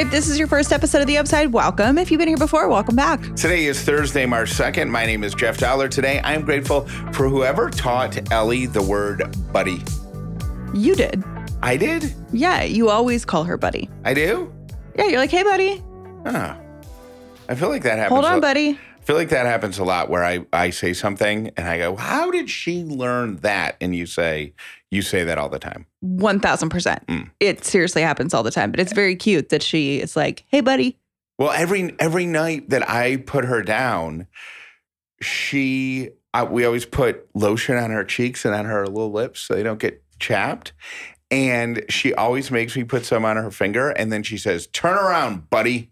If this is your first episode of The Upside, welcome. If you've been here before, welcome back. Today is Thursday, March 2nd. My name is Jeff Dollar. Today, I'm grateful for whoever taught Ellie the word buddy. You did. I did? Yeah, you always call her buddy. I do? Yeah, you're like, hey, buddy. Huh. I feel like that happens. Hold on, buddy. I feel like that happens a lot where I say something and I go, how did she learn that? And you say that all the time. 1,000%. It seriously happens all the time. But it's very cute that she is like, hey, buddy. Well, every night that I put her down, we always put lotion on her cheeks and on her little lips so they don't get chapped. And she always makes me put some on her finger. And then she says, turn around, buddy.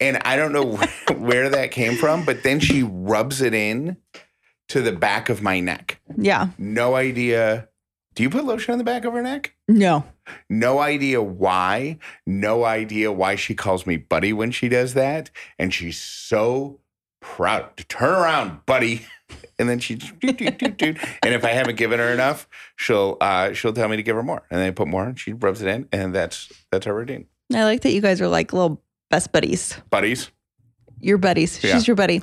And I don't know where that came from, but then she rubs it in to the back of my neck. Yeah. No idea. Do you put lotion on the back of her neck? No. No idea why. No idea why she calls me buddy when she does that. And she's so proud. Turn around, buddy. And then she, doot, doot, doot, doot. And if I haven't given her enough, she'll tell me to give her more. And then I put more and she rubs it in. And that's her routine. I like that you guys are like little best buddies. Buddies? Your buddies. Yeah. She's your buddy.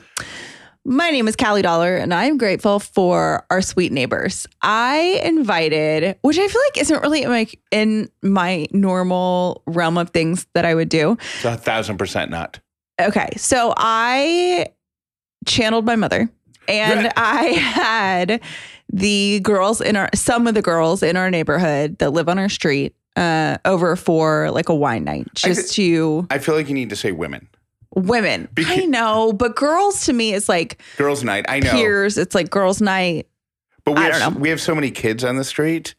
My name is Callie Dollar, and I'm grateful for our sweet neighbors. I invited, which I feel like isn't really in my normal realm of things that I would do. It's 1,000% not. Okay. So I channeled my mother, and yeah. I had some of the girls in our neighborhood that live on our street over for like a wine night, I feel like you need to say women. Women. I know, but girls to me is like girls' night. I know. Peers, it's like girls' night. But we have so many kids on the street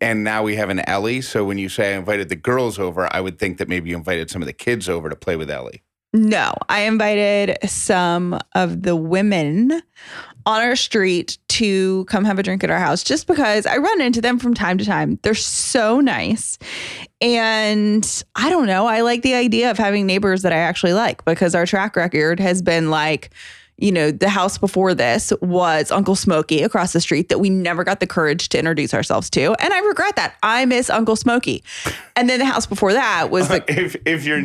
and now we have an Ellie. So when you say I invited the girls over, I would think that maybe you invited some of the kids over to play with Ellie. No, I invited some of the women on our street to come have a drink at our house just because I run into them from time to time. They're so nice. And I don't know. I like the idea of having neighbors that I actually like because our track record has been like, you know, the house before this was Uncle Smokey across the street that we never got the courage to introduce ourselves to. And I regret that. I miss Uncle Smokey. And then the house before that was the... If you're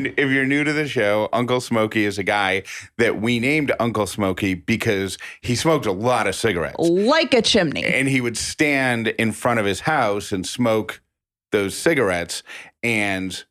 new to the show, Uncle Smokey is a guy that we named Uncle Smokey because he smoked a lot of cigarettes. Like a chimney. And he would stand in front of his house and smoke those cigarettes. And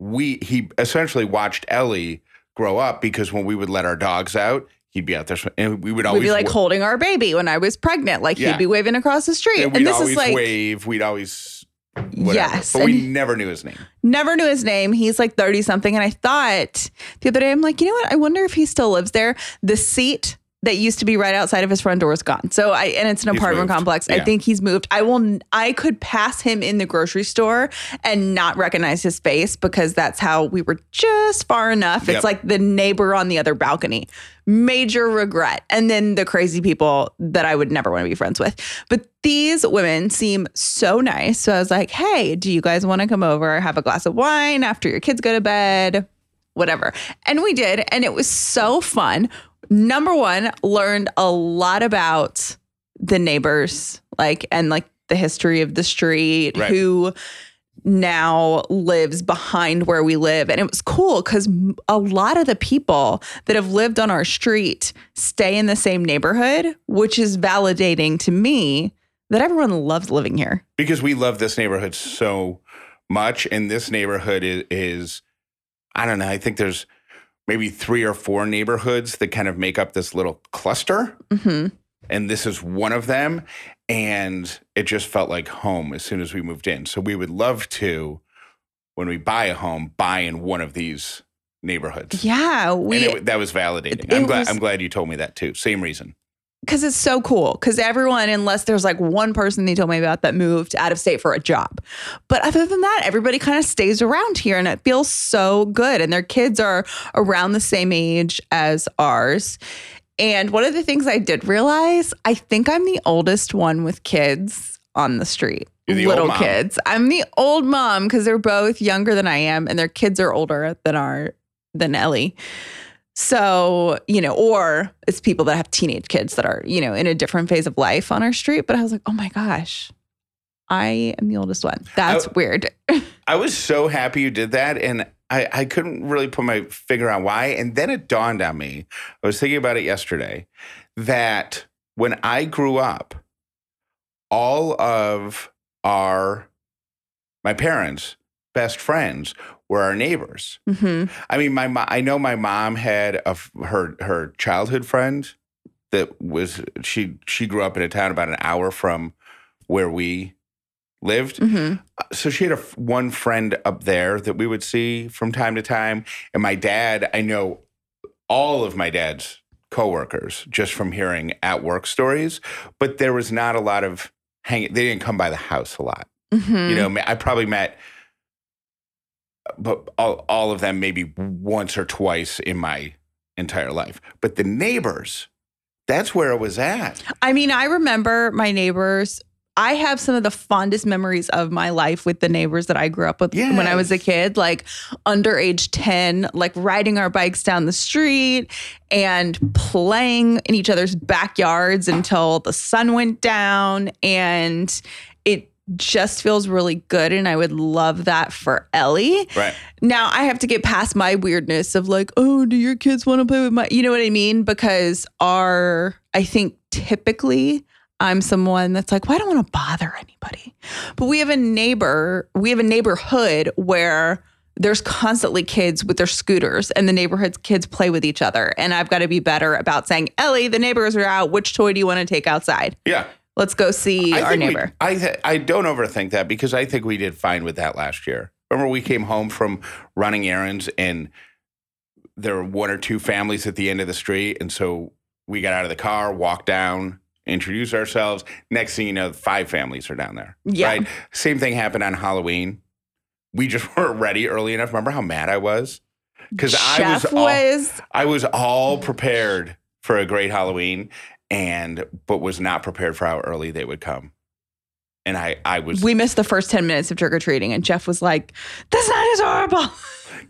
he essentially watched Ellie grow up because when we would let our dogs out, he'd be out there, and we would always be like holding our baby when I was pregnant. Like yeah. He'd be waving across the street, and this is like wave. We'd always whatever. Yes, but we never knew his name. Never knew his name. He's like 30 something, and I thought the other day, I'm like, you know what? I wonder if he still lives there. The seat that used to be right outside of his front door is gone. So and it's an apartment complex. Yeah. I think he's moved. I could pass him in the grocery store and not recognize his face because that's how we were just far enough. Yep. It's like the neighbor on the other balcony. Major regret. And then the crazy people that I would never want to be friends with. But these women seem so nice. So I was like, hey, do you guys want to come over, have a glass of wine after your kids go to bed, whatever. And we did. And it was so fun. Number one, learned a lot about the neighbors, and the history of the street, right. Who now lives behind where we live. And it was cool because a lot of the people that have lived on our street stay in the same neighborhood, which is validating to me that everyone loves living here. Because we love this neighborhood so much. And this neighborhood is I don't know, I think there's maybe 3 or 4 neighborhoods that kind of make up this little cluster. Mm-hmm. And this is one of them. And it just felt like home as soon as we moved in. So we would love to, when we buy a home, buy in one of these neighborhoods. Yeah. That was validating. I'm glad you told me that too. Same reason. Because it's so cool. Because everyone, unless there's like one person they told me about that moved out of state for a job. But other than that, everybody kind of stays around here and it feels so good. And their kids are around the same age as ours. And one of the things I did realize, I think I'm the oldest one with kids on the street. Little kids. I'm the old mom because they're both younger than I am and their kids are older than Ellie. So, you know, or it's people that have teenage kids that are, you know, in a different phase of life on our street. But I was like, oh my gosh, I am the oldest one. That's weird. I was so happy you did that, and I couldn't really put my finger on why. And then it dawned on me, I was thinking about it yesterday, that when I grew up, all of my parents' best friends were our neighbors. Mm-hmm. I mean, I know my mom had her childhood friend that was, she grew up in a town about an hour from where we lived. Mm-hmm. So she had one friend up there that we would see from time to time. And my dad, I know all of my dad's coworkers just from hearing at work stories, but there was not a lot of they didn't come by the house a lot. Mm-hmm. You know, I probably met but all of them maybe once or twice in my entire life. But the neighbors, that's where it was at. I mean, I remember my neighbors. I have some of the fondest memories of my life with the neighbors that I grew up with when I was a kid, like under age 10, like riding our bikes down the street and playing in each other's backyards until the sun went down. And it just feels really good. And I would love that for Ellie. Right. Now I have to get past my weirdness of like, oh, do your kids want to play with my, you know what I mean? Because I think typically, I'm someone that's like, well, I don't want to bother anybody. But we have a neighborhood where there's constantly kids with their scooters and the neighborhood's kids play with each other. And I've got to be better about saying, Ellie, the neighbors are out. Which toy do you want to take outside? Yeah. Let's go see our neighbor. I don't overthink that because I think we did fine with that last year. Remember we came home from running errands and there were one or two families at the end of the street. And so we got out of the car, walked down, introduce ourselves. Next thing you know, 5 families are down there. Yeah. Right? Same thing happened on Halloween. We just weren't ready early enough. Remember how mad I was? Because I was all prepared for a great Halloween, but was not prepared for how early they would come. And we missed the first 10 minutes of trick-or-treating, and Jeff was like, that's not as horrible.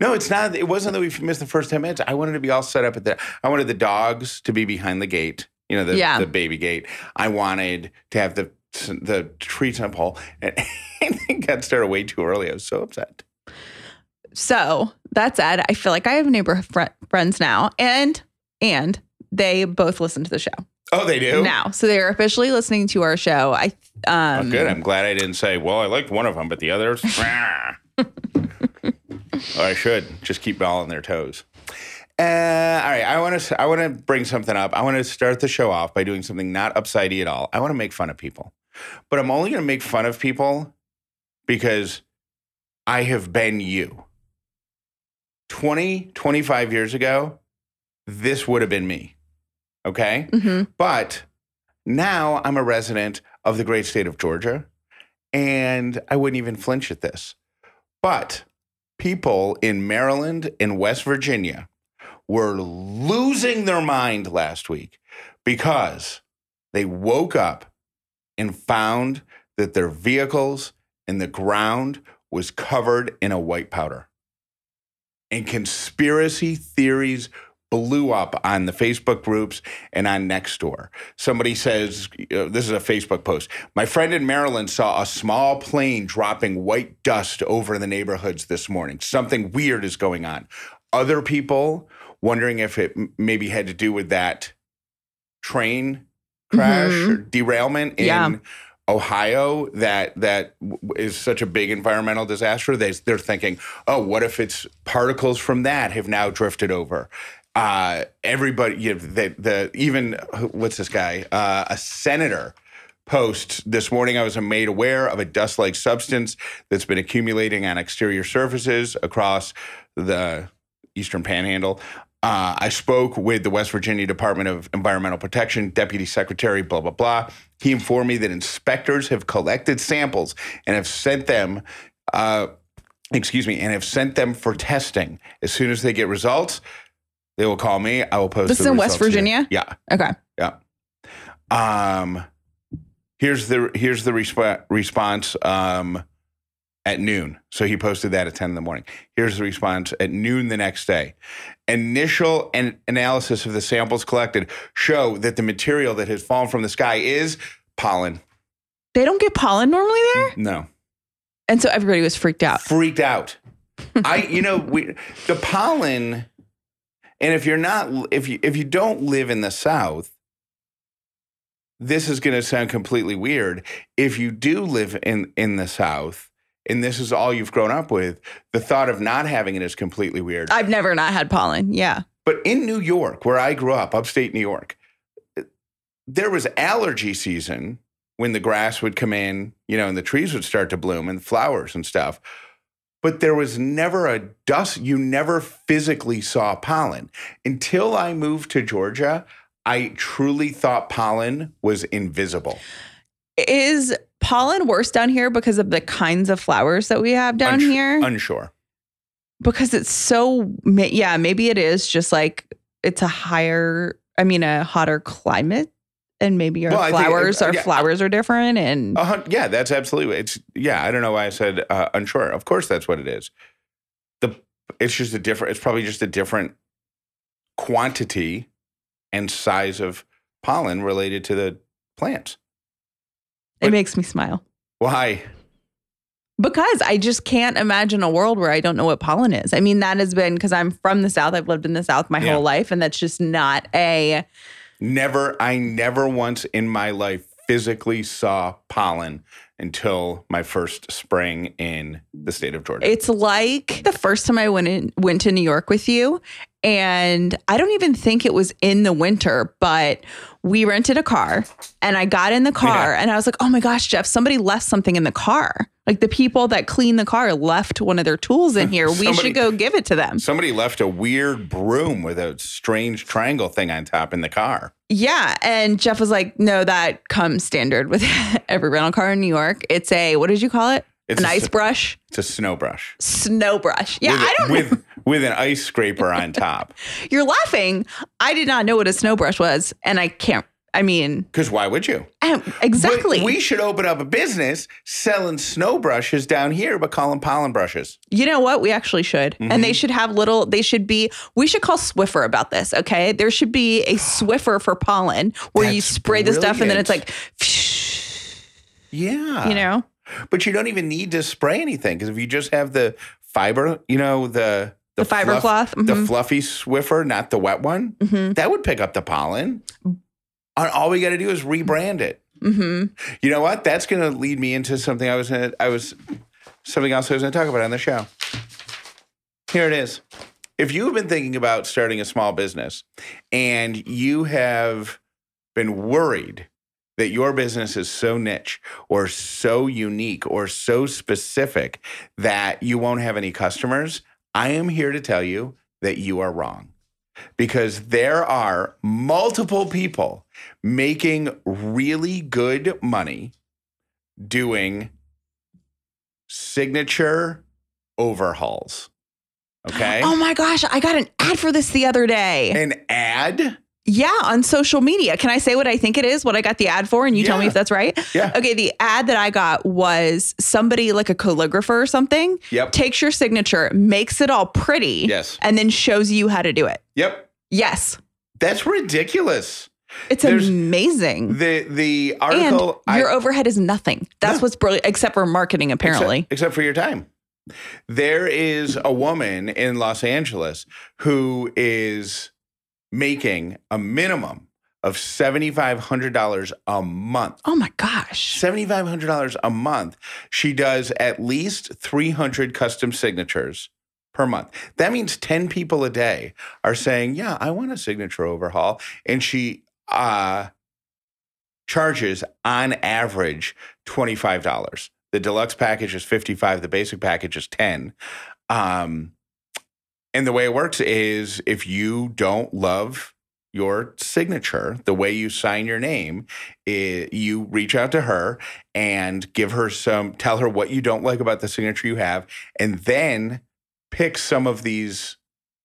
No, it's not. It wasn't that we missed the first 10 minutes. I wanted to be all set up I wanted the dogs to be behind the gate. You know, the baby gate. I wanted to have the treats on pole, and it got started way too early. I was so upset. So that said, I feel like I have neighborhood friends now, and they both listen to the show. Oh, they do? Now. So they're officially listening to our show. Oh, good. I'm glad I didn't say, well, I liked one of them, but the others? Or I should. Just keep balling their toes. All right, I want to bring something up. I want to start the show off by doing something not upsidey at all. I want to make fun of people. But I'm only going to make fun of people because I have been you. 20, 25 years ago, this would have been me, okay? Mm-hmm. But now I'm a resident of the great state of Georgia, and I wouldn't even flinch at this. But people in Maryland and West Virginia were losing their mind last week because they woke up and found that their vehicles and the ground was covered in a white powder. And conspiracy theories blew up on the Facebook groups and on Nextdoor. Somebody says, this is a Facebook post, my friend in Maryland saw a small plane dropping white dust over the neighborhoods this morning. Something weird is going on. Other people wondering if it maybe had to do with that train crash or derailment in Ohio that is such a big environmental disaster. They're thinking, oh, what if it's particles from that have now drifted over? Everybody, even what's this guy? A senator posts this morning, I was made aware of a dust-like substance that's been accumulating on exterior surfaces across the Eastern Panhandle. I spoke with the West Virginia Department of Environmental Protection, Deputy Secretary, blah, blah, blah. He informed me that inspectors have collected samples and have sent them, for testing. As soon as they get results, they will call me. I will post this is in West Virginia? Here. Yeah. Okay. Yeah. Here's the response at noon. So he posted that at 10 in the morning. Here's the response at noon the next day. Initial analysis of the samples collected show that the material that has fallen from the sky is pollen. They don't get pollen normally there? No. And so everybody was freaked out. Freaked out. The pollen, and if you don't live in the South, this is going to sound completely weird. If you do live in the South, and this is all you've grown up with, the thought of not having it is completely weird. I've never not had pollen. Yeah. But in New York, where I grew up, upstate New York, there was allergy season when the grass would come in, and the trees would start to bloom and flowers and stuff. But there was never a dust. You never physically saw pollen. Until I moved to Georgia, I truly thought pollen was invisible. Is pollen worse down here because of the kinds of flowers that we have down here? Unsure. Because it's so, yeah, maybe it is just like it's a hotter climate. And maybe our flowers are different. And yeah, that's absolutely I don't know why I said unsure. Of course, that's what it is. It's probably just a different quantity and size of pollen related to the plants. It makes me smile. Why? Because I just can't imagine a world where I don't know what pollen is. I mean, that has been because I'm from the South. I've lived in the South my whole life, and that's just not a. I never once in my life physically saw pollen until my first spring in the state of Georgia. It's like the first time I went to New York with you, and I don't even think it was in the winter, but we rented a car, and I got in the car, and I was like, oh my gosh, Jeff, somebody left something in the car. Like the people that clean the car left one of their tools in here. We should go give it to them. Somebody left a weird broom with a strange triangle thing on top in the car. Yeah. And Jeff was like, no, that comes standard with every rental car in New York. It's a, what did you call it? It's an ice brush. It's a snow brush. Snow brush. Yeah. With an ice scraper on top. You're laughing. I did not know what a snow brush was. And because why would you? Exactly. But we should open up a business selling snow brushes down here, but call them pollen brushes. You know what? We actually should. Mm-hmm. And they should have we should call Swiffer about this, okay? There should be a Swiffer for pollen where you spray the stuff and then it's like, yeah. But you don't even need to spray anything because if you just have the fiber, the fiber cloth, mm-hmm. the fluffy Swiffer, not the wet one, mm-hmm. that would pick up the pollen. All we got to do is rebrand it. Mm-hmm. You know what? That's going to lead me into something something else I was going to talk about on the show. Here it is. If you've been thinking about starting a small business and you have been worried that your business is so niche or so unique or so specific that you won't have any customers, I am here to tell you that you are wrong. Because there are multiple people making really good money doing signature overhauls. Okay? Oh my gosh, I got an ad for this the other day. An ad? Yeah, on social media. Can I say what I think it is, what I got the ad for, and you tell me if that's right? Yeah. Okay, the ad that I got was somebody like a calligrapher or something takes your signature, makes it all pretty, and then shows you how to do it. Yep. Yes. That's ridiculous. There's amazing. The article... And your overhead is nothing. That's what's brilliant, except for marketing, apparently. Except for your time. There is a woman in Los Angeles who is... making a minimum of $7,500 a month. Oh my gosh. $7,500 a month. She does at least 300 custom signatures per month. That means 10 people a day are saying, yeah, I want a signature overhaul. And she charges on average $25. The deluxe package is $55. The basic package is $10. And the way it works is if you don't love your signature, the way you sign your name, you reach out to her and tell her what you don't like about the signature you have, and then pick some of these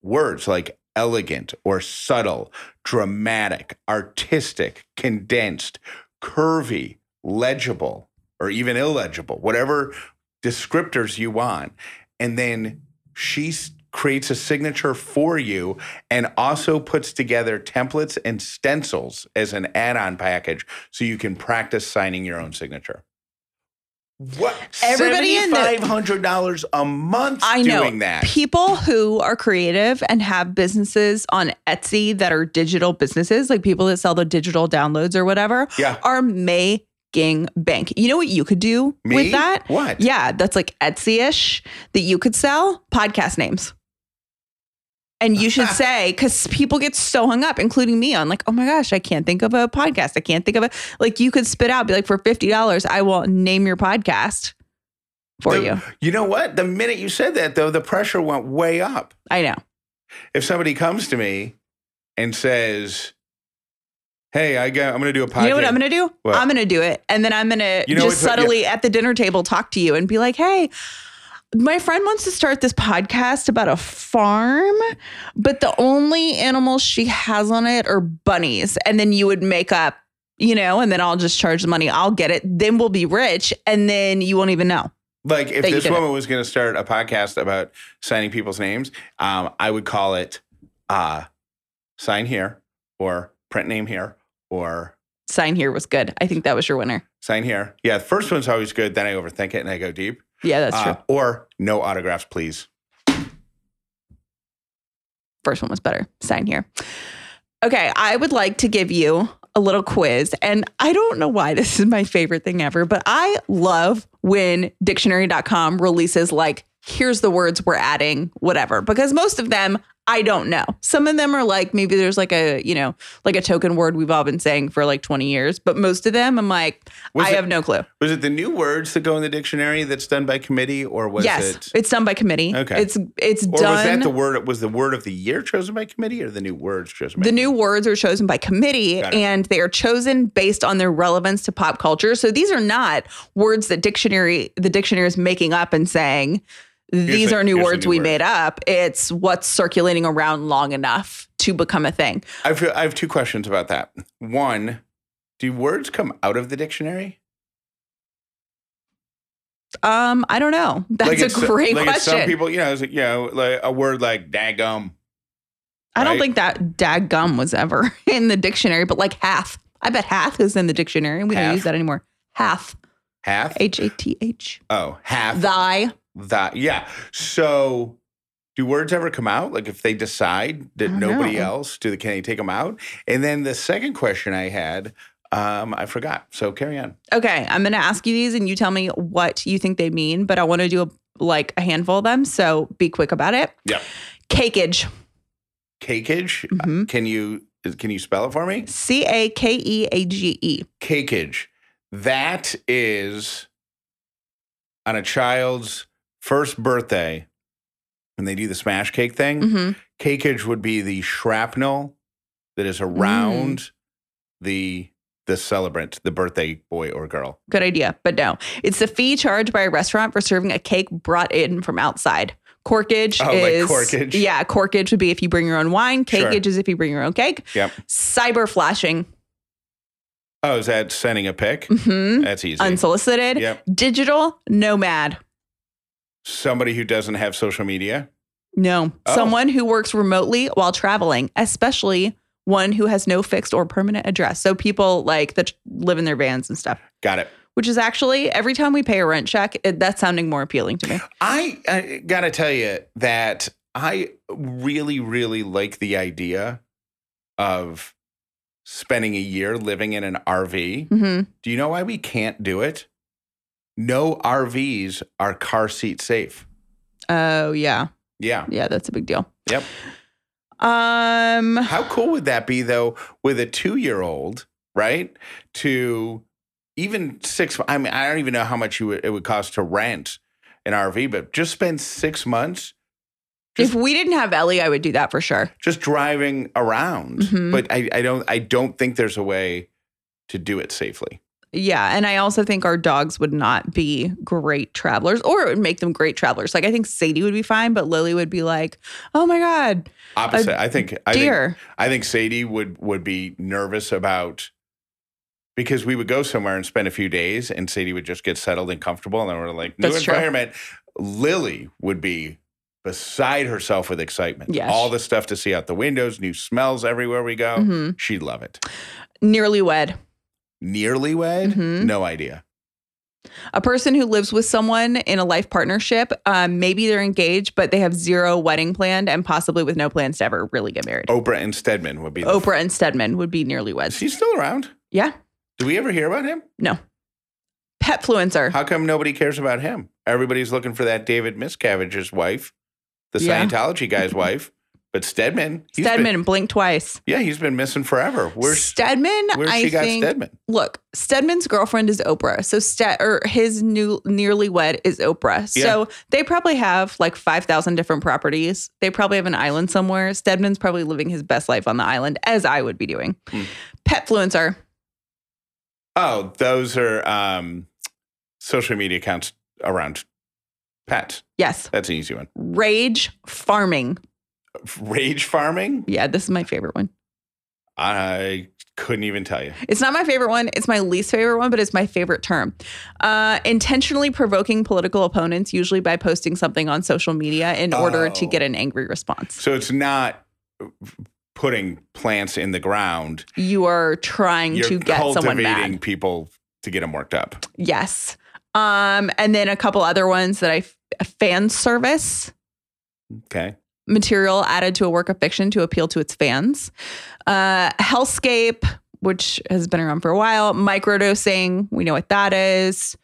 words like elegant or subtle, dramatic, artistic, condensed, curvy, legible, or even illegible, whatever descriptors you want. And then she's creates a signature for you and also puts together templates and stencils as an add-on package so you can practice signing your own signature. What? Everybody in there. $7,500 a month doing that. People who are creative and have businesses on Etsy that are digital businesses, like people that sell the digital downloads or whatever, are making bank. You know what you could do with that? What? Yeah, that's like Etsy-ish that you could sell podcast names. And you should say, because people get so hung up, including me, on like, oh my gosh, I can't think of a podcast. I can't think of a, like you could spit out, be like, for $50, I will name your podcast for you. You know what? The minute you said that, though, the pressure went way up. I know. If somebody comes to me and says, hey, I'm going to do a podcast. You know what I'm going to do? What? I'm going to do it. And then I'm going to just subtly at the dinner table talk to you and be like, hey, my friend wants to start this podcast about a farm, but the only animals she has on it are bunnies. And then you would make up, and then I'll just charge the money. I'll get it. Then we'll be rich. And then you won't even know. Like if this woman was going to start a podcast about signing people's names, I would call it Sign Here or Print Name Here or... Sign Here was good. I think that was your winner. Sign Here. Yeah. The first one's always good. Then I overthink it and I go deep. Yeah, that's true. Or no autographs, please. First one was better. Sign Here. Okay, I would like to give you a little quiz. And I don't know why this is my favorite thing ever, but I love when dictionary.com releases like, here's the words we're adding, whatever. Because most of them, I don't know. Some of them are like, maybe there's like a, like a token word we've all been saying for like 20 years. But most of them, I'm like, I have no clue. Was it the new words that go in the dictionary that's done by committee or was it? Yes, it's done by committee. Okay. It's done. Or was that the word, was the word of the year chosen by committee or the new words chosen by committee? The new words are chosen by committee and they are chosen based on their relevance to pop culture. So these are not words that the dictionary is making up and saying, these are new words we made up. It's what's circulating around long enough to become a thing. I have two questions about that. One, do words come out of the dictionary? I don't know. That's a great question. Some people, like a word like dadgum. I don't think that dadgum was ever in the dictionary, but like hath. I bet hath is in the dictionary and we don't use that anymore. Hath. Hath? H-A-T-H. Oh, hath. Thy. That, yeah. So do words ever come out? Like if they decide that nobody else, can they take them out? And then the second question I had, I forgot. So carry on. Okay. I'm going to ask you these and you tell me what you think they mean, but I want to do a handful of them. So be quick about it. Yeah. Cakeage. Cakeage? Mm-hmm. Can you spell it for me? C-A-K-E-A-G-E. Cakeage. That is on a child's first birthday, when they do the smash cake thing, cakeage would be the shrapnel that is around the celebrant, the birthday boy or girl. Good idea, but no. It's the fee charged by a restaurant for serving a cake brought in from outside. Corkage is... Oh, like corkage? Yeah, corkage would be if you bring your own wine. Cakeage is if you bring your own cake. Yep. Cyber flashing. Oh, is that sending a pic? Mm-hmm. That's easy. Unsolicited. Yep. Digital nomad. Somebody who doesn't have social media? No. Oh. Someone who works remotely while traveling, especially one who has no fixed or permanent address. So people like that live in their vans and stuff. Got it. Which is actually, every time we pay a rent check, that's sounding more appealing to me. I got to tell you that I really, really like the idea of spending a year living in an RV. Mm-hmm. Do you know why we can't do it? No RVs are car seat safe. Oh, yeah. Yeah. Yeah, that's a big deal. Yep. How cool would that be, though, with a 2-year-old, right? To even 6, I mean, I don't even know how much it would cost to rent an RV, but just spend 6 months. If we didn't have Ellie, I would do that for sure. Just driving around. Mm-hmm. But I don't think there's a way to do it safely. Yeah. And I also think our dogs would not be great travelers, or it would make them great travelers. Like I think Sadie would be fine, but Lily would be like, oh my God. Opposite. I think Sadie would be nervous about, because we would go somewhere and spend a few days and Sadie would just get settled and comfortable. And then we're like, new environment. Lily would be beside herself with excitement. Yes. All the stuff to see out the windows, new smells everywhere we go. Mm-hmm. She'd love it. Nearly wed. Nearly wed? Mm-hmm. No idea. A person who lives with someone in a life partnership, maybe they're engaged, but they have zero wedding planned and possibly with no plans to ever really get married. Oprah and Stedman would be newlyweds. Is he still around? Yeah. Do we ever hear about him? No. Petfluencer. How come nobody cares about him? Everybody's looking for that David Miscavige's wife, the Scientology guy's wife. But Stedman, blinked twice. Yeah, he's been missing forever. Stedman? Look, Stedman's girlfriend is Oprah. So his new nearly wed is Oprah. Yeah. So they probably have like 5,000 different properties. They probably have an island somewhere. Stedman's probably living his best life on the island, as I would be doing. Petfluencer. Oh, those are social media accounts around pets. Yes. That's an easy one. Rage farming? Yeah, this is my favorite one. I couldn't even tell you. It's not my favorite one. It's my least favorite one, but it's my favorite term. Intentionally provoking political opponents, usually by posting something on social media in order to get an angry response. So it's not putting plants in the ground. You are trying to get someone mad. You're cultivating people to get them worked up. Yes. And then a couple other ones that fan service. Okay. Material added to a work of fiction to appeal to its fans. Hellscape, which has been around for a while. Microdosing, we know what that is.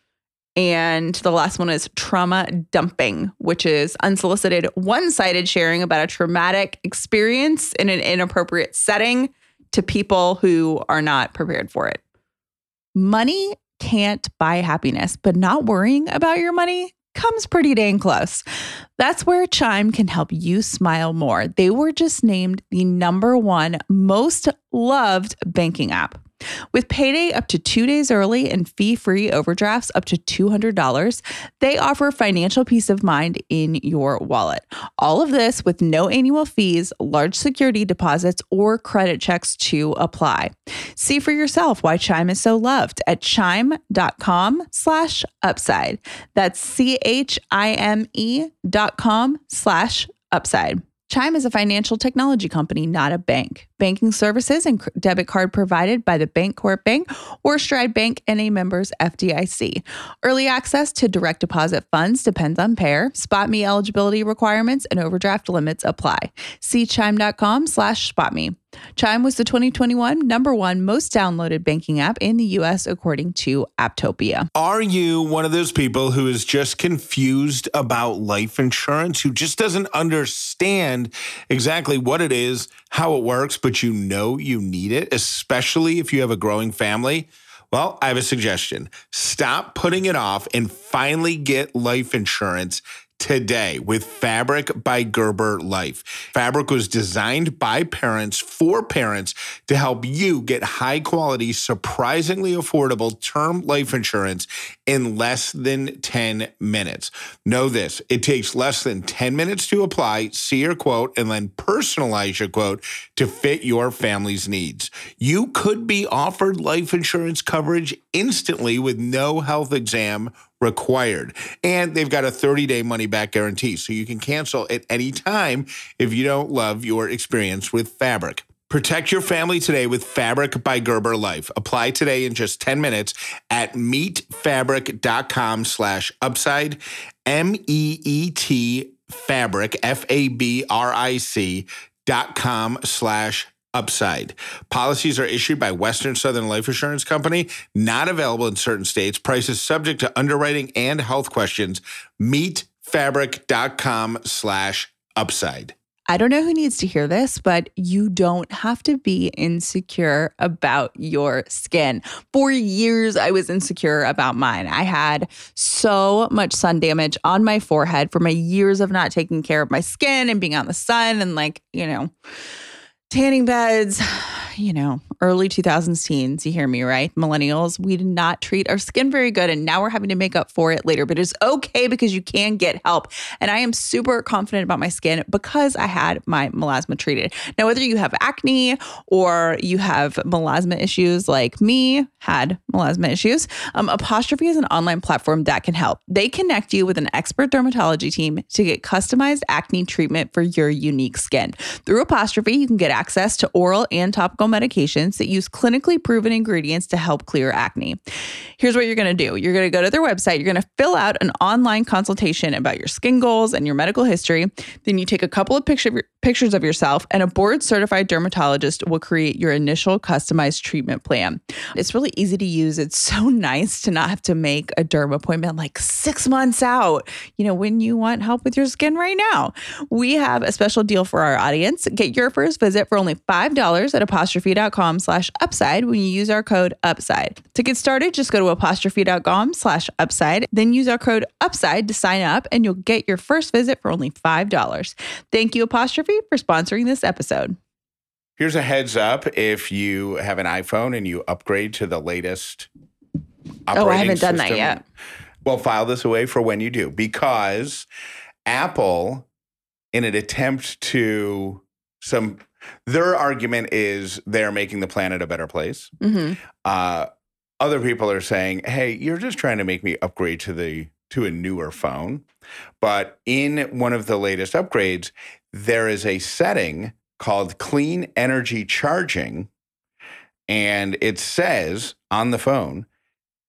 And the last one is trauma dumping, which is unsolicited, one-sided sharing about a traumatic experience in an inappropriate setting to people who are not prepared for it. Money can't buy happiness, but not worrying about your money comes pretty dang close. That's where Chime can help you smile more. They were just named the #1 most loved banking app. With payday up to 2 days early and fee-free overdrafts up to $200, they offer financial peace of mind in your wallet. All of this with no annual fees, large security deposits, or credit checks to apply. See for yourself why Chime is so loved at chime.com/upside. That's CHIME.com/upside. Chime is a financial technology company, not a bank. Banking services and debit card provided by the Bancorp Bank or Stride Bank and a member's FDIC. Early access to direct deposit funds depends on payer. Spot Me eligibility requirements and overdraft limits apply. See chime.com/spotme. Chime was the 2021 #1 most downloaded banking app in the U.S. according to Apptopia. Are you one of those people who is just confused about life insurance, who just doesn't understand exactly what it is, how it works, but you know you need it, especially if you have a growing family? Well, I have a suggestion. Stop putting it off and finally get life insurance today with Fabric by Gerber Life. Fabric was designed by parents for parents to help you get high quality, surprisingly affordable term life insurance in less than 10 minutes. Know this, it takes less than 10 minutes to apply, see your quote, and then personalize your quote to fit your family's needs. You could be offered life insurance coverage instantly with no health exam required. And they've got a 30-day money-back guarantee, so you can cancel at any time if you don't love your experience with Fabric. Protect your family today with Fabric by Gerber Life. Apply today in just 10 minutes at meetfabric.com/upside, MEET Fabric, FABRIC.com/upside. Policies are issued by Western Southern Life Assurance Company, not available in certain states. Prices subject to underwriting and health questions. Meetfabric.com/upside. I don't know who needs to hear this, but you don't have to be insecure about your skin. For years, I was insecure about mine. I had so much sun damage on my forehead from my years of not taking care of my skin and being out in the sun and tanning beds, early 2000s teens, you hear me, right? Millennials, we did not treat our skin very good, and now we're having to make up for it later, but it's okay because you can get help. And I am super confident about my skin because I had my melasma treated. Now, whether you have acne or you have melasma issues like me had melasma issues, Apostrophe is an online platform that can help. They connect you with an expert dermatology team to get customized acne treatment for your unique skin. Through Apostrophe, you can get access to oral and topical topical medications that use clinically proven ingredients to help clear acne. Here's what you're going to do. You're going to go to their website. You're going to fill out an online consultation about your skin goals and your medical history. Then you take a couple of pictures of yourself, and a board-certified dermatologist will create your initial customized treatment plan. It's really easy to use. It's so nice to not have to make a derm appointment like 6 months out, you know, when you want help with your skin right now. We have a special deal for our audience. Get your first visit for only $5 at apostrophe.com/upside when you use our code upside. To get started, just go to apostrophe.com/upside, then use our code upside to sign up, and you'll get your first visit for only $5. Thank you, Apostrophe, for sponsoring this episode. Here's a heads up. If you have an iPhone and you upgrade to the latest operating system. Oh, I haven't done that yet. Well, file this away for when you do, because Apple, in an attempt to their argument is they're making the planet a better place. Mm-hmm. Other people are saying, hey, you're just trying to make me upgrade to a newer phone. But in one of the latest upgrades, there is a setting called clean energy charging. And it says on the phone,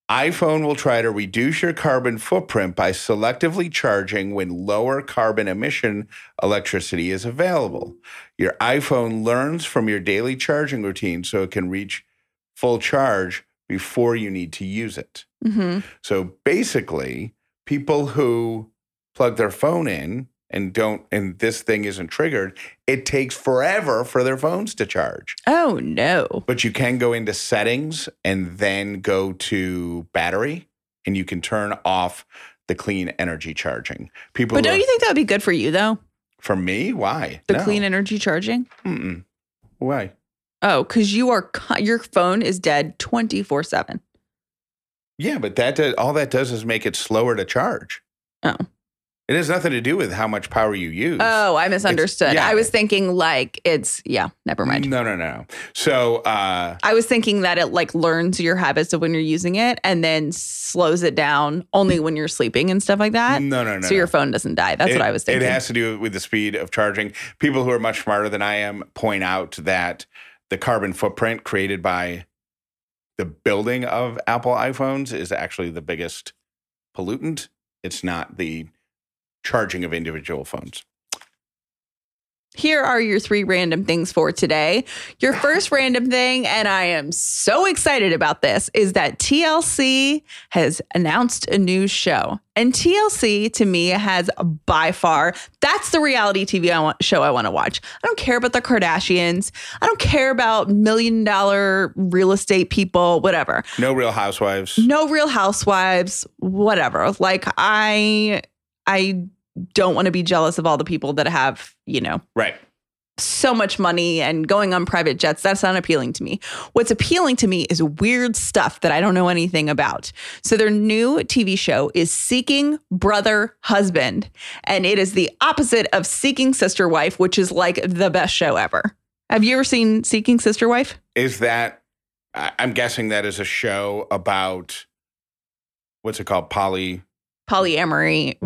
iPhone will try to reduce your carbon footprint by selectively charging when lower carbon emission electricity is available. Your iPhone learns from your daily charging routine so it can reach full charge before you need to use it. Mm-hmm. So basically, people who plug their phone in and this thing isn't triggered, it takes forever for their phones to charge. Oh, no. But you can go into settings and then go to battery, and you can turn off the clean energy charging. But don't you think that would be good for you, though? For me? Why? The clean energy charging? Mm-mm. Why? Oh, because your phone is dead 24/7. Yeah, but all that does is make it slower to charge. Oh. It has nothing to do with how much power you use. Oh, I misunderstood. Yeah. I was thinking never mind. No. So I was thinking that it learns your habits of when you're using it and then slows it down only when you're sleeping and stuff like that. No. So your phone doesn't die. That's what I was thinking. It has to do with the speed of charging. People who are much smarter than I am point out that the carbon footprint created by the building of Apple iPhones is actually the biggest pollutant. It's not the charging of individual phones. Here are your three random things for today. Your first random thing, and I am so excited about this, is that TLC has announced a new show. And TLC, to me, has by far, that's the reality TV show I want to watch. I don't care about the Kardashians. I don't care about $1 million real estate people, whatever. No Real Housewives, whatever. I don't want to be jealous of all the people that have, right, so much money and going on private jets. That's not appealing to me. What's appealing to me is weird stuff that I don't know anything about. So their new TV show is Seeking Brother Husband, and it is the opposite of Seeking Sister Wife, which is like the best show ever. Have you ever seen Seeking Sister Wife? I'm guessing that is a show about, what's it called? Polyamory.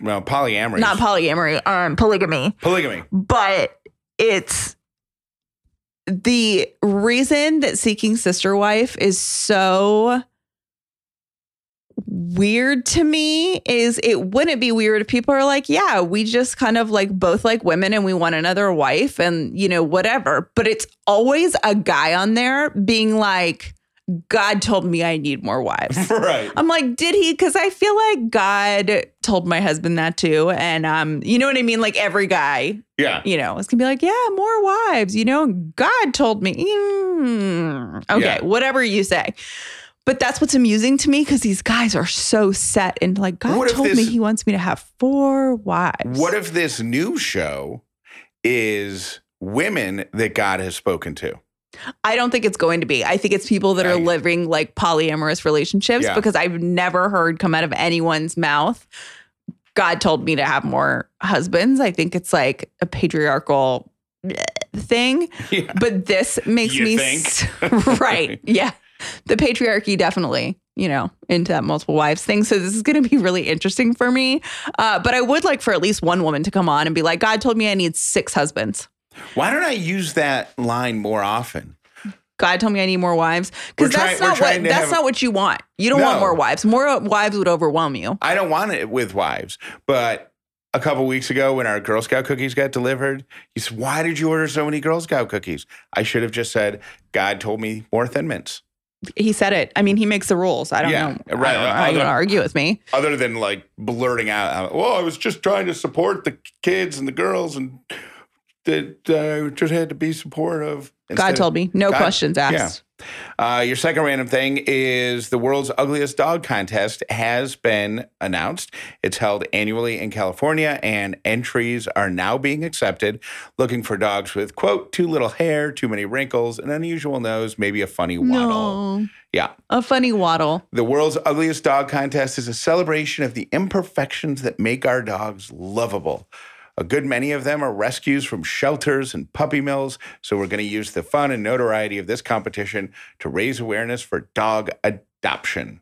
No, polyamory. Not polyamory. Polygamy. Polygamy. But it's the reason that Seeking Sister Wife is so weird to me is it wouldn't be weird if people are like, yeah, we just kind of both like women and we want another wife and, whatever. But it's always a guy on there being like, God told me I need more wives. Right. I'm like, did he? Because I feel like God told my husband that too. And you know what I mean? Like every guy, yeah, it's gonna be like, yeah, more wives, God told me. Okay, yeah. Whatever you say. But that's what's amusing to me because these guys are so set and like, God told me he wants me to have 4 wives. What if this new show is women that God has spoken to? I don't think it's going to be. I think it's people that are living like polyamorous relationships because I've never heard come out of anyone's mouth, God told me to have more husbands. I think it's like a patriarchal thing. Yeah. But this makes me think? Right. Yeah. The patriarchy definitely, into that multiple wives thing. So this is going to be really interesting for me. But I would like for at least one woman to come on and be like, God told me I need 6 husbands. Why don't I use that line more often? God told me I need more wives. Because that's not what you want. You don't want more wives. More wives would overwhelm you. I don't want it with wives. But a couple weeks ago when our Girl Scout cookies got delivered, he said, why did you order so many Girl Scout cookies? I should have just said, God told me more Thin Mints. He said it. I mean, he makes the rules. I don't know. Right. I don't argue with me. Other than like blurting out, well, I was just trying to support the kids and the girls and that I just had to be supportive. God told me. No questions asked. Yeah. Your second random thing is the world's ugliest dog contest has been announced. It's held annually in California, and entries are now being accepted, looking for dogs with, quote, too little hair, too many wrinkles, an unusual nose, maybe a funny waddle. No. Yeah. A funny waddle. The world's ugliest dog contest is a celebration of the imperfections that make our dogs lovable. A good many of them are rescues from shelters and puppy mills, so we're going to use the fun and notoriety of this competition to raise awareness for dog adoption.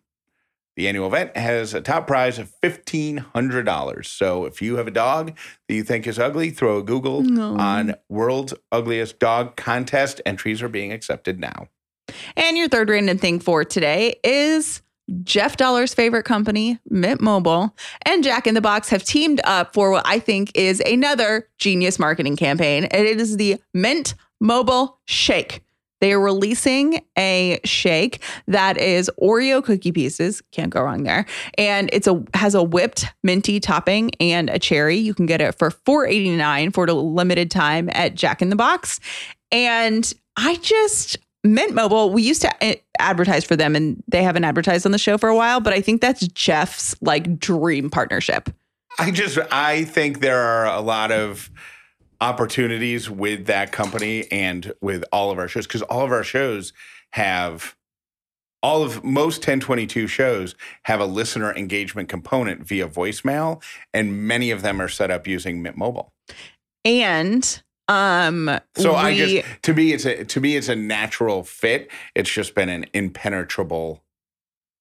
The annual event has a top prize of $1,500. So if you have a dog that you think is ugly, throw a Google on World's Ugliest Dog Contest. Entries are being accepted now. And your third random thing for today is... Jeff Dollar's favorite company, Mint Mobile, and Jack in the Box have teamed up for what I think is another genius marketing campaign. And it is the Mint Mobile Shake. They are releasing a shake that is Oreo cookie pieces. Can't go wrong there. And it has a whipped minty topping and a cherry. You can get it for $4.89 for a limited time at Jack in the Box. And Mint Mobile, we used to advertise for them and they haven't advertised on the show for a while, but I think that's Jeff's like dream partnership. I think there are a lot of opportunities with that company and with all of our shows, because all of our shows have, all of most 1022 shows have a listener engagement component via voicemail, and many of them are set up using Mint Mobile. And... to me, it's a natural fit. It's just been an impenetrable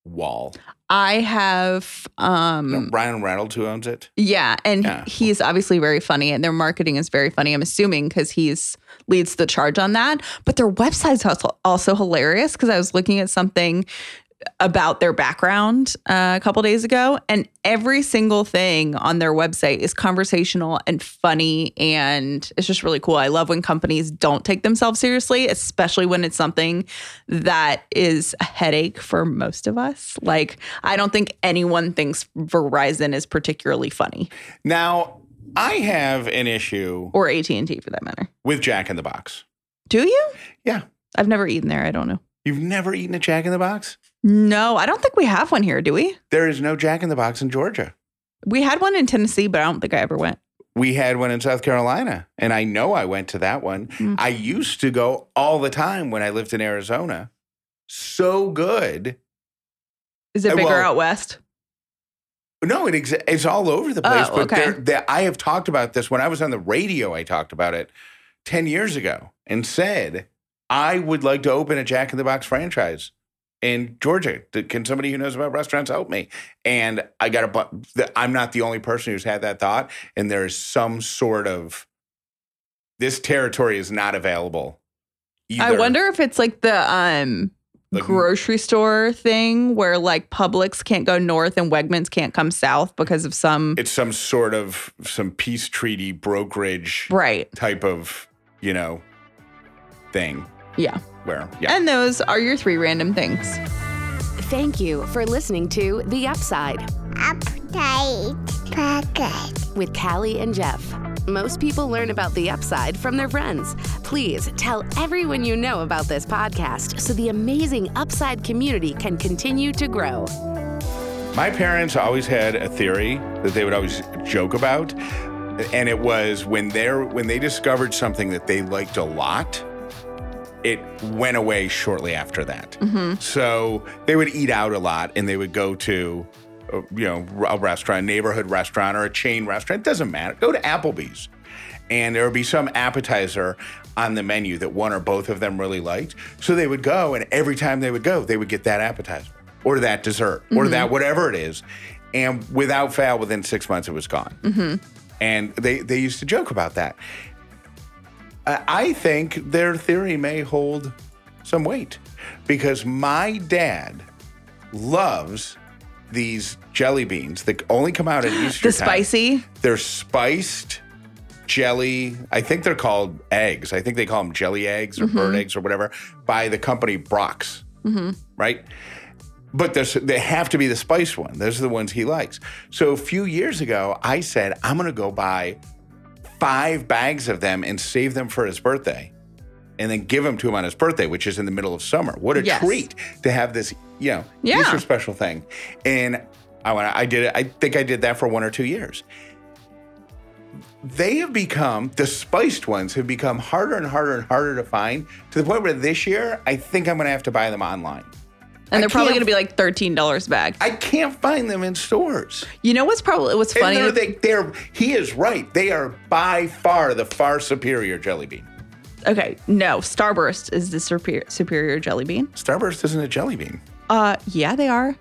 wall. I have, Ryan Reynolds, who owns it. Yeah. And he's obviously very funny, and their marketing is very funny. I'm assuming because he's leads the charge on that, but their website's also hilarious. Cause I was looking at something about their background a couple days ago, and every single thing on their website is conversational and funny, and it's just really cool. I love when companies don't take themselves seriously, especially when it's something that is a headache for most of us. Like, I don't think anyone thinks Verizon is particularly funny. Now, I have an issue... Or AT&T, for that matter. With Jack in the Box. Do you? Yeah. I've never eaten there. I don't know. You've never eaten a Jack in the Box? No, I don't think we have one here, do we? There is no Jack in the Box in Georgia. We had one in Tennessee, but I don't think I ever went. We had one in South Carolina, and I know I went to that one. Mm-hmm. I used to go all the time when I lived in Arizona. So good. Is it bigger out west? No, it's all over the place. Oh, okay. But I have talked about this. When I was on the radio, I talked about it 10 years ago and said, I would like to open a Jack in the Box franchise in Georgia. Can somebody who knows about restaurants help me? And I got I'm not the only person who's had that thought. And there is some sort of, this territory is not available either. I wonder if it's like the grocery store thing where like Publix can't go north and Wegmans can't come south because of some. It's some sort of some peace treaty brokerage type of, thing. Yeah. And those are your three random things. Thank you for listening to The Upside. Uptight Pocket. With Callie and Jeff. Most people learn about The Upside from their friends. Please tell everyone you know about this podcast so the amazing Upside community can continue to grow. My parents always had a theory that they would always joke about, and it was when they discovered something that they liked a lot, it went away shortly after that. Mm-hmm. So they would eat out a lot, and they would go to, a restaurant, neighborhood restaurant or a chain restaurant. It doesn't matter. Go to Applebee's. And there would be some appetizer on the menu that one or both of them really liked. So they would go, and every time they would go, they would get that appetizer or that dessert or that whatever it is. And without fail, within 6 months, it was gone. Mm-hmm. And they used to joke about that. I think their theory may hold some weight because my dad loves these jelly beans that only come out at Easter time. The spicy? They're spiced jelly. I think they're called eggs. I think they call them jelly eggs or bird eggs or whatever by the company Brach's, right? But they have to be the spiced one. Those are the ones he likes. So a few years ago, I said, I'm going to go buy 5 bags of them and save them for his birthday and then give them to him on his birthday, which is in the middle of summer. What a treat to have this, you know, Easter special thing. And I did it. I think I did that for 1 or 2 years. They have become, the spiced ones have become harder and harder and harder to find to the point where this year, I think I'm going to have to buy them online. And they're probably going to be like $13 a bag. I can't find them in stores. You know what's funny? He is right. They are by far the far superior jelly bean. Okay, no. Starburst is the superior jelly bean. Starburst isn't a jelly bean. Yeah, they are.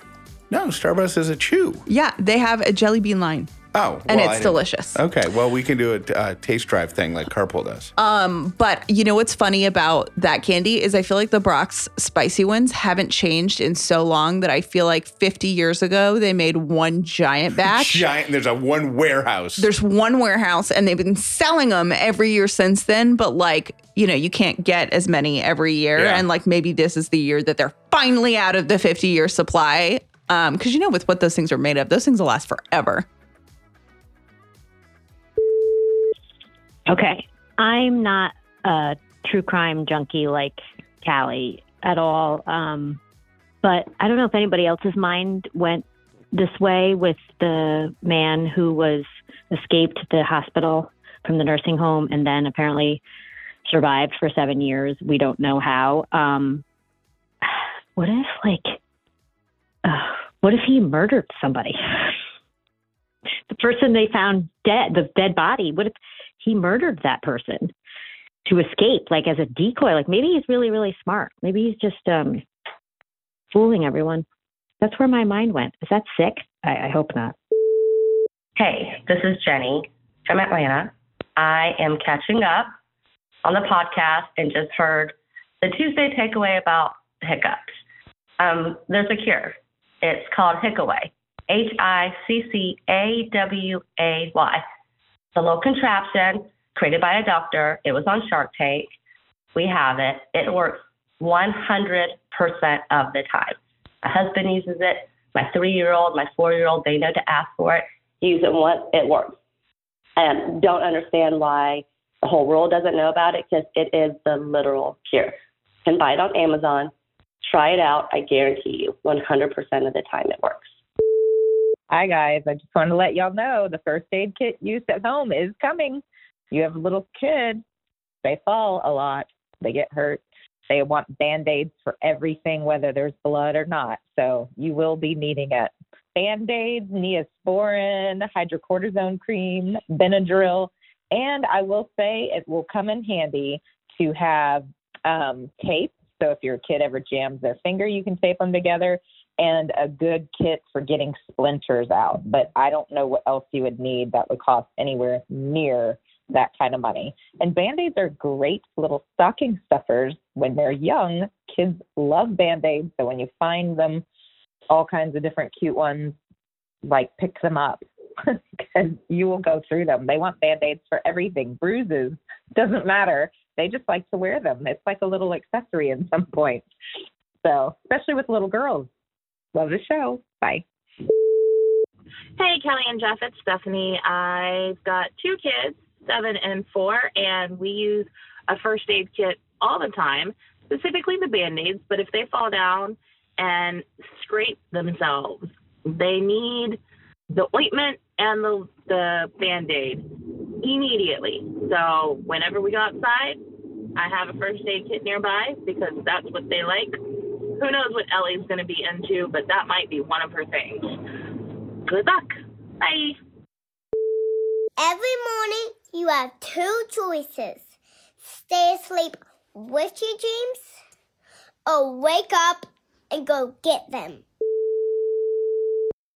No, Starburst is a chew. Yeah, they have a jelly bean line. Oh, well, and it's delicious. Okay, well, we can do a taste drive thing like Carpool does. But you know what's funny about that candy is I feel like the Brach's spicy ones haven't changed in so long that I feel like 50 years ago they made one giant batch. There's one warehouse. There's one warehouse, and they've been selling them every year since then. But like, you know, you can't get as many every year, and like maybe this is the year that they're finally out of the 50-year supply. Because you know, with what those things are made of, those things will last forever. Okay, I'm not a true crime junkie like Callie at all, but I don't know if anybody else's mind went this way with the man who was escaped the hospital from the nursing home and then apparently survived for 7 years. We don't know how. What if he murdered somebody? The person they found dead, the dead body, what if he murdered that person to escape, like as a decoy? Like maybe he's really, really smart. Maybe he's just fooling everyone. That's where my mind went. Is that sick? I hope not. Hey, this is Jenny from Atlanta. I am catching up on the podcast and just heard the Tuesday takeaway about hiccups. There's a cure. It's called Hickaway. HICCAWAY. The little contraption created by a doctor. It was on Shark Tank. We have it. It works 100% of the time. My husband uses it. My 3-year-old, my 4-year-old, they know to ask for it. Use it once, it works. And don't understand why the whole world doesn't know about it because it is the literal cure. You can buy it on Amazon. Try it out. I guarantee you 100% of the time it works. Hi, guys. I just wanted to let y'all know the first aid kit use at home is coming. You have a little kid. They fall a lot. They get hurt. They want Band-Aids for everything, whether there's blood or not. So you will be needing it. Band-Aids, Neosporin, hydrocortisone cream, Benadryl. And I will say it will come in handy to have tape. So if your kid ever jams their finger, you can tape them together. And a good kit for getting splinters out. But I don't know what else you would need that would cost anywhere near that kind of money. And Band-Aids are great little stocking stuffers when they're young. Kids love Band-Aids. So when you find them, all kinds of different cute ones, like pick them up because you will go through them. They want Band-Aids for everything. Bruises, doesn't matter. They just like to wear them. It's like a little accessory at some point. So especially with little girls. Love the show. Bye. Hey, Kelly and Jeff, it's Stephanie. I've got 2 kids, 7 and 4, and we use a first aid kit all the time, specifically the Band-Aids. But if they fall down and scrape themselves, they need the ointment and the Band-Aid immediately. So whenever we go outside, I have a first aid kit nearby because that's what they like. Who knows what Ellie's going to be into, but that might be one of her things. Good luck. Bye. Every morning, you have 2 choices. Stay asleep with your dreams or wake up and go get them.